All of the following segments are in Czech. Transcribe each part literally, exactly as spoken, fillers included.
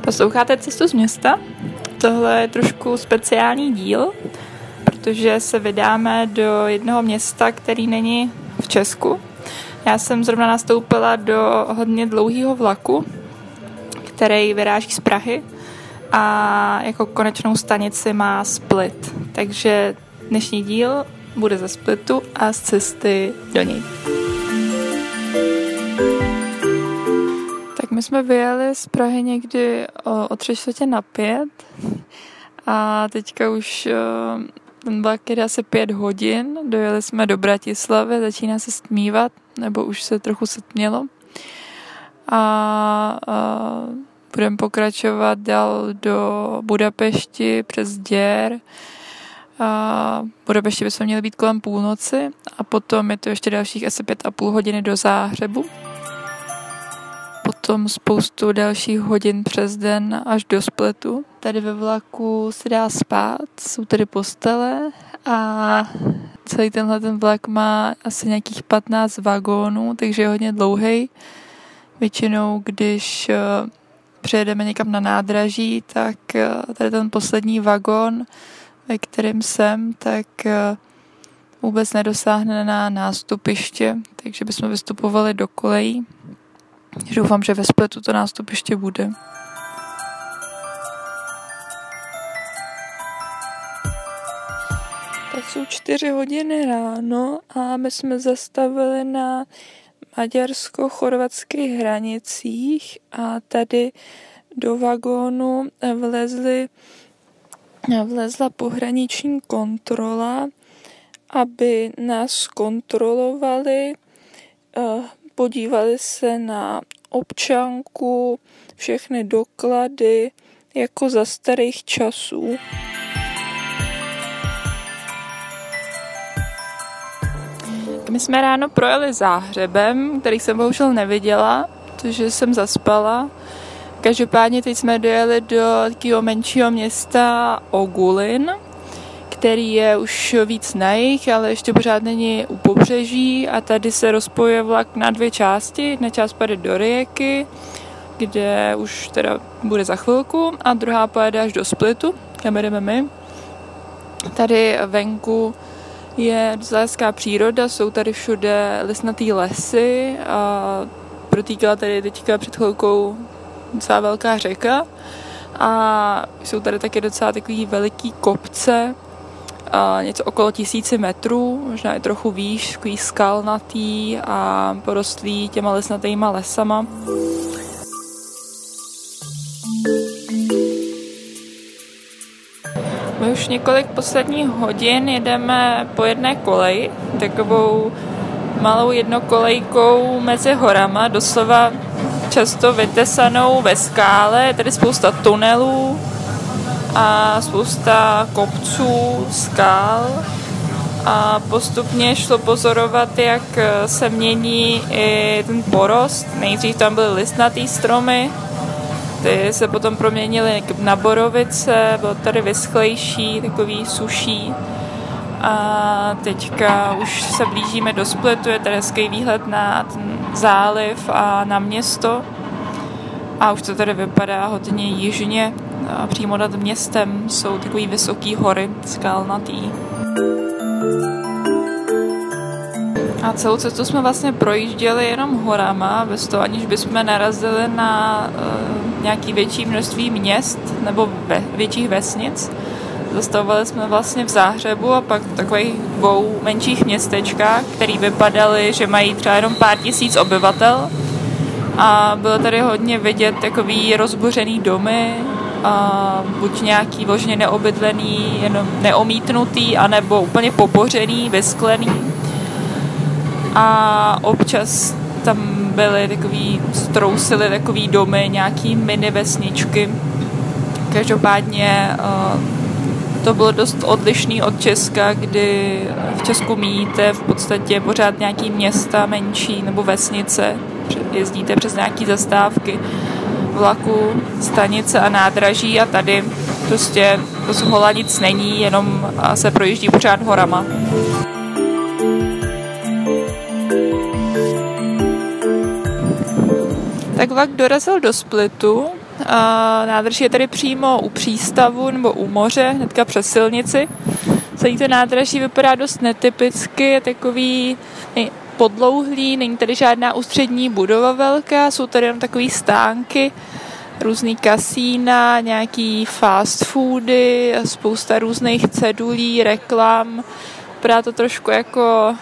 Posloucháte Cestu z města? Tohle je trošku speciální díl, protože se vydáme do jednoho města, který není v Česku. Já jsem zrovna nastoupila do hodně dlouhého vlaku, který vyráží z Prahy a jako konečnou stanici má Split. Takže dnešní díl bude ze Splitu a z cesty do něj. Tak my jsme vyjeli z Prahy někdy o, o tři čtvrtě na pět a teďka už ten vlak jede asi pět hodin. Dojeli jsme do Bratislavy, začíná se stmívat, nebo už se trochu setmělo. A, a budeme pokračovat dál do Budapešti přes Děr. A v Budapešti bychom měli být kolem půlnoci a potom je to ještě dalších asi pět a půl hodiny do Záhřebu. Potom spoustu dalších hodin přes den až do Splitu. Tady ve vlaku se dá spát, jsou tady postele a celý tenhle ten vlak má asi nějakých patnáct vagónů, takže je hodně dlouhý. Většinou, když přejedeme někam na nádraží, tak tady ten poslední vagón, ve kterém jsem, tak vůbec nedosáhne na nástupiště, takže bychom vystupovali do kolejí. Doufám, že ve Splitu to nástupiště bude. Tak jsou čtyři hodiny ráno a my jsme zastavili na maďarsko-chorvatských hranicích a tady do vagónu vlezli, vlezla pohraniční kontrola, aby nás kontrolovali, podívali se na občanku, všechny doklady, jako za starých časů. My jsme ráno projeli Záhřebem, který jsem bohužel neviděla, protože jsem zaspala. Každopádně teď jsme dojeli do takového menšího města Ogulin, který je už víc na jih, ale ještě pořád není u pobřeží a tady se rozpojuje vlak na dvě části. Jedna část pojede do Rijeki, kde už teda bude za chvilku, a druhá pojede až do Splitu, kam jedeme my. Tady venku je docela hezká příroda, jsou tady všude listnatý lesy a protýkala tady teďka před chvilkou docela velká řeka a jsou tady taky docela takový veliký kopce, a něco okolo tisíci metrů, možná i trochu výš, takový skalnatý a porostlý těma lesnatýma lesama. My už několik posledních hodin jedeme po jedné koleji, takovou malou jednokolejkou mezi horama, doslova často vytesanou ve skále. Je tady spousta tunelů a spousta kopců, skál a postupně šlo pozorovat, jak se mění i ten porost. Nejdřív tam byly listnatý stromy, ty se potom proměnily na borovice, bylo tady vyschlejší, takový suší. A teďka už se blížíme do Splitu, je tady hezký výhled na ten záliv a na město. A už to tady vypadá hodně jižně, a přímo nad městem jsou takový vysoký hory, skalnatý. A celou cestu jsme vlastně projížděli jenom horama, bez toho, aniž bychom narazili na uh, nějaké větší množství měst nebo ve, větších vesnic. Zastavovali jsme vlastně v Záhřebu a pak v takových dvou menších městečkách, které vypadaly, že mají třeba jenom pár tisíc obyvatel. A bylo tady hodně vidět takový rozbořený domy, a buď nějaký vložně neobydlený, jenom neomítnutý, anebo úplně pobořený, vysklený. A občas tam byly takový, strousily takový domy, nějaký mini vesničky. Každopádně to bylo dost odlišný od Česka, kdy v Česku míjíte v podstatě pořád nějaký města menší nebo vesnice, jezdíte přes nějaký zastávky. vlaku, stanice a nádraží a tady prostě z hola nic není, jenom se projíždí pořád horama. Tak vlak dorazil do Splitu, nádraží je tady přímo u přístavu nebo u moře, hnedka přes silnici. Celý to nádraží vypadá dost netypicky, je takový podlouhlý, není tady žádná ústřední budova velká, jsou tady jenom takový stánky, různý kasína, nějaký fast foody, spousta různých cedulí, reklam. Vypadá to trošku jako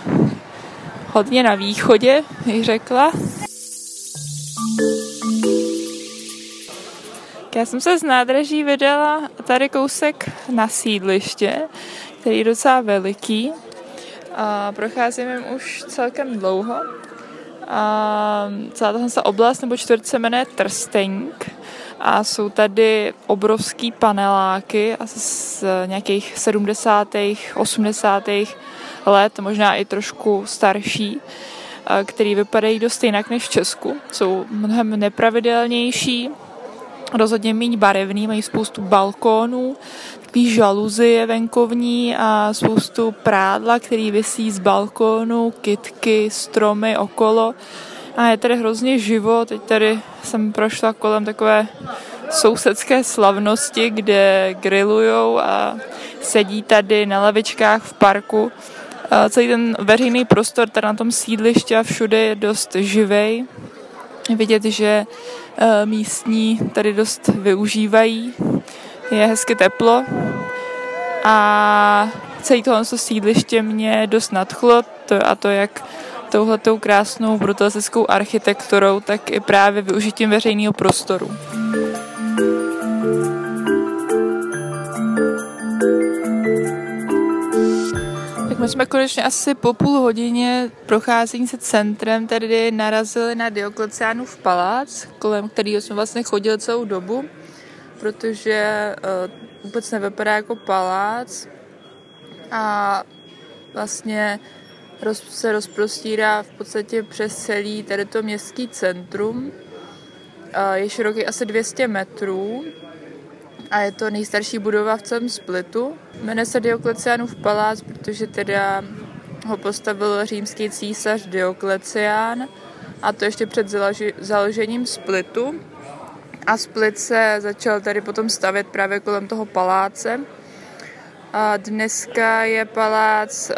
hodně na východě, bych řekla. Já jsem se z nádraží vydala tady kousek na sídliště, který je docela veliký. A procházím jim už celkem dlouho. A celá tato oblast nebo čtvrť se jmenuje Trsteník a jsou tady obrovský paneláky asi z nějakých sedmdesátých, osmdesátých let, možná i trošku starší, který vypadají dost jinak než v Česku. Jsou mnohem nepravidelnější, rozhodně méně barevný, mají spoustu balkónů, takový žaluzie venkovní a spoustu prádla, který visí z balkónu, kytky, stromy okolo. A je tady hrozně živo, teď tady jsem prošla kolem takové sousedské slavnosti, kde grillujou a sedí tady na lavičkách v parku. A celý ten veřejný prostor tady na tom sídlišti a všude je dost živej. Vidět, že místní tady dost využívají. Je hezky teplo a celý tohle sídliště mě dost nadchlo a to jak touhletou krásnou brutalistickou architekturou, tak i právě využitím veřejného prostoru. My jsme konečně asi po půl hodině procházení se centrem tady narazili na Diokleciánův palác, kolem kterého jsme vlastně chodili celou dobu, protože uh, vůbec nevypadá jako palác a vlastně roz, se rozprostírá v podstatě přes celý tady to městský centrum. Uh, je široký asi dvě stě metrů. A je to nejstarší budova v celém Splitu. Jmenuje se Diokleciánův palác, protože teda ho postavil římský císař Dioklecián a to ještě před založením Splitu. A Split se začal tady potom stavět právě kolem toho paláce. A dneska je palác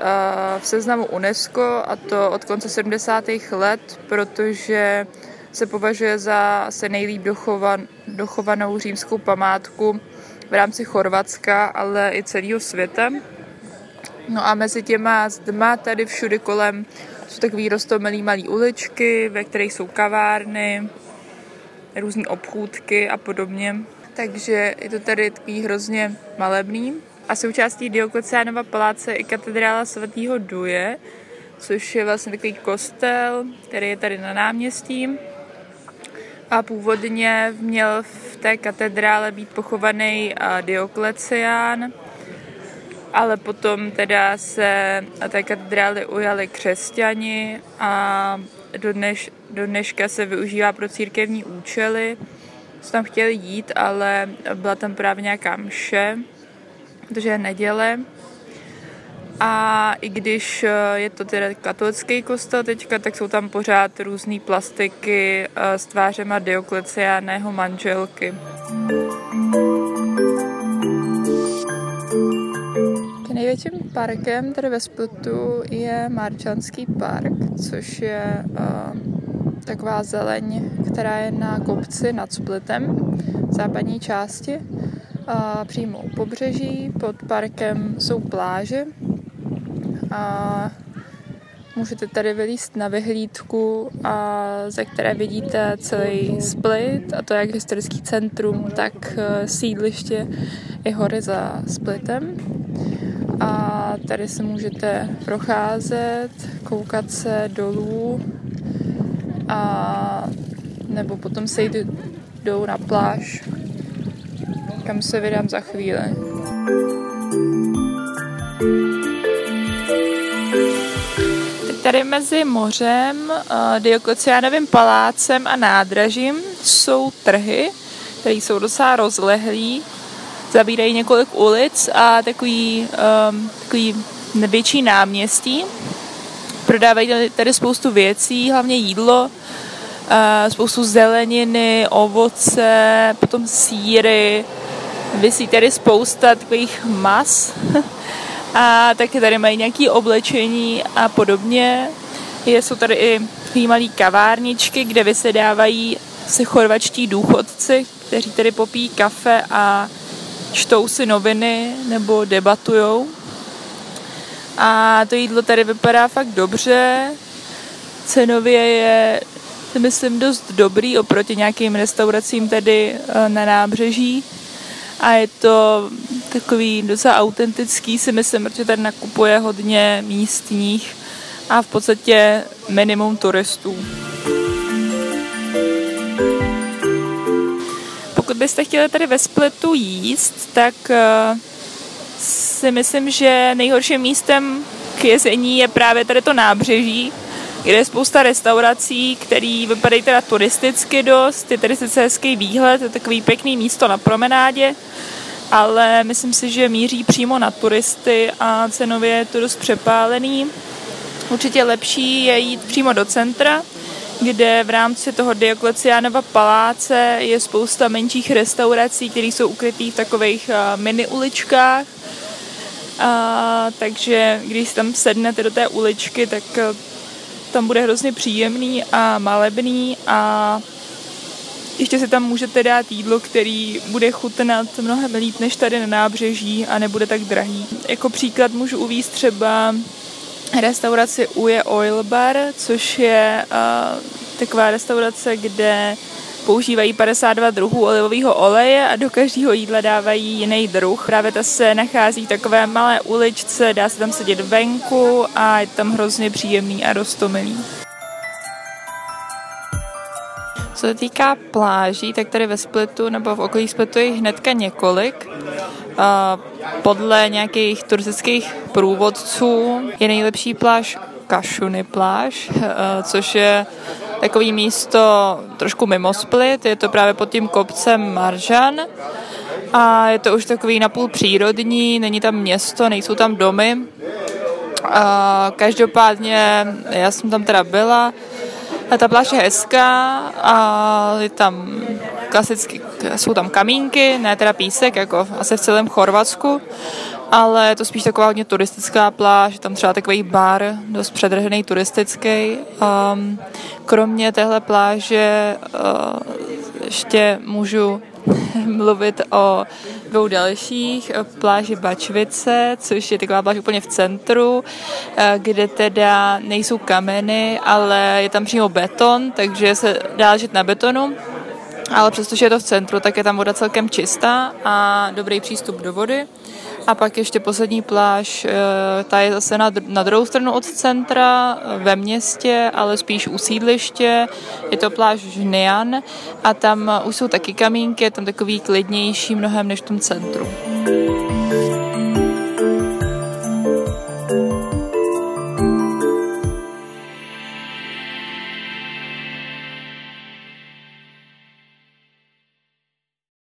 v seznamu UNESCO a to od konce sedmdesátých let, protože se považuje za se nejlíp dochovan, dochovanou římskou památku v rámci Chorvatska, ale i celého světa. No a mezi těma zdma tady všude kolem jsou takový roztomilý malý uličky, ve kterých jsou kavárny, různý obchůdky a podobně. Takže je to tady takový hrozně malebný. A součástí Diokleciánova paláce je i katedrála svatého Duje, což je vlastně takový kostel, který je tady na náměstí. A původně měl v té katedrále být pochovaný Dioklecián, ale potom teda se té katedrály ujali křesťani a do, dneš, do dneška se využívá pro církevní účely. Co tam chtěli jít, ale byla tam právě nějaká mše, protože je neděle. A i když je to teda katolický kostel teďka, tak jsou tam pořád různé plastiky s tvářema Diokleciána a jeho manželky. Největším parkem tady ve Splitu je Marčanský park, což je uh, taková zeleň, která je na kopci nad Splitem v západní části. Uh, přímo u pobřeží, pod parkem jsou pláže. A můžete tady vylízt na vyhlídku, a ze které vidíte celý Split, a to jak historický centrum, tak sídliště i hory za Splitem. A tady se můžete procházet, koukat se dolů, a nebo potom se jdou na pláž, kam se vydám za chvíli. Tady mezi mořem, Diokleciánovým palácem a nádražím jsou trhy, které jsou docela rozlehlý, zabírají několik ulic a takový, um, takový větší náměstí. Prodávají tady spoustu věcí, hlavně jídlo, spoustu zeleniny, ovoce, potom sýry. Visí tady spousta takových mas. A taky tady mají nějaké oblečení a podobně. Jsou tady i takový malé kavárničky, kde vysedávají se chorvačtí důchodci, kteří tady popíjí kafe a čtou si noviny nebo debatujou. A to jídlo tady vypadá fakt dobře. Cenově je, myslím, dost dobrý oproti nějakým restauracím tady na nábřeží. A je to takový docela autentický, si myslím, protože tady nakupuje hodně místních a v podstatě minimum turistů. Pokud byste chtěli tady ve Splitu jíst, tak si myslím, že nejhorším místem k jezení je právě tady to nábřeží, kde je spousta restaurací, které vypadají teda turisticky dost, je tady sice hezký výhled, je takový pěkný místo na promenádě, ale myslím si, že míří přímo na turisty a cenově je to dost přepálený. Určitě lepší je jít přímo do centra, kde v rámci toho Diokleciánova paláce je spousta menších restaurací, které jsou ukrytý v takových mini uličkách. A, takže když tam sednete do té uličky, tak tam bude hrozně příjemný a malebný a ještě si tam můžete dát jídlo, který bude chutnat mnohem líp než tady na nábřeží a nebude tak drahý. Jako příklad můžu uvést třeba restauraci Uje Oil Bar, což je uh, taková restaurace, kde používají padesát dva druhů olivového oleje a do každého jídla dávají jiný druh. Právě ta se nachází v takové malé uličce, dá se tam sedět venku a je tam hrozně příjemný a roztomilý. Co se týká pláží, tak tady ve Splitu nebo v okolí Splitu je hnedka několik. Podle nějakých turistických průvodců je nejlepší pláž Kašuny pláž, což je takový místo trošku mimo Split, je to právě pod tím kopcem Maržan a je to už takový napůl přírodní, není tam město, nejsou tam domy. Každopádně já jsem tam teda byla a ta pláž je hezká a je tam klasicky, jsou tam kamínky, ne teda písek, jako asi v celém Chorvatsku, ale je to spíš taková hodně turistická pláž, je tam třeba takový bar, dost předražený turistický. Um, kromě téhle pláže uh, ještě můžu mluvit o dvou dalších, o pláži Bačvice, což je taková pláž úplně v centru, kde teda nejsou kameny, ale je tam přímo beton, takže se dá žít na betonu. Ale přestože je to v centru, tak je tam voda celkem čistá a dobrý přístup do vody. A pak ještě poslední pláž, ta je zase na, na druhou stranu od centra, ve městě, ale spíš u sídliště. Je to pláž Žnijan a tam už jsou taky kamínky, je tam takový klidnější mnohem než v tom centru.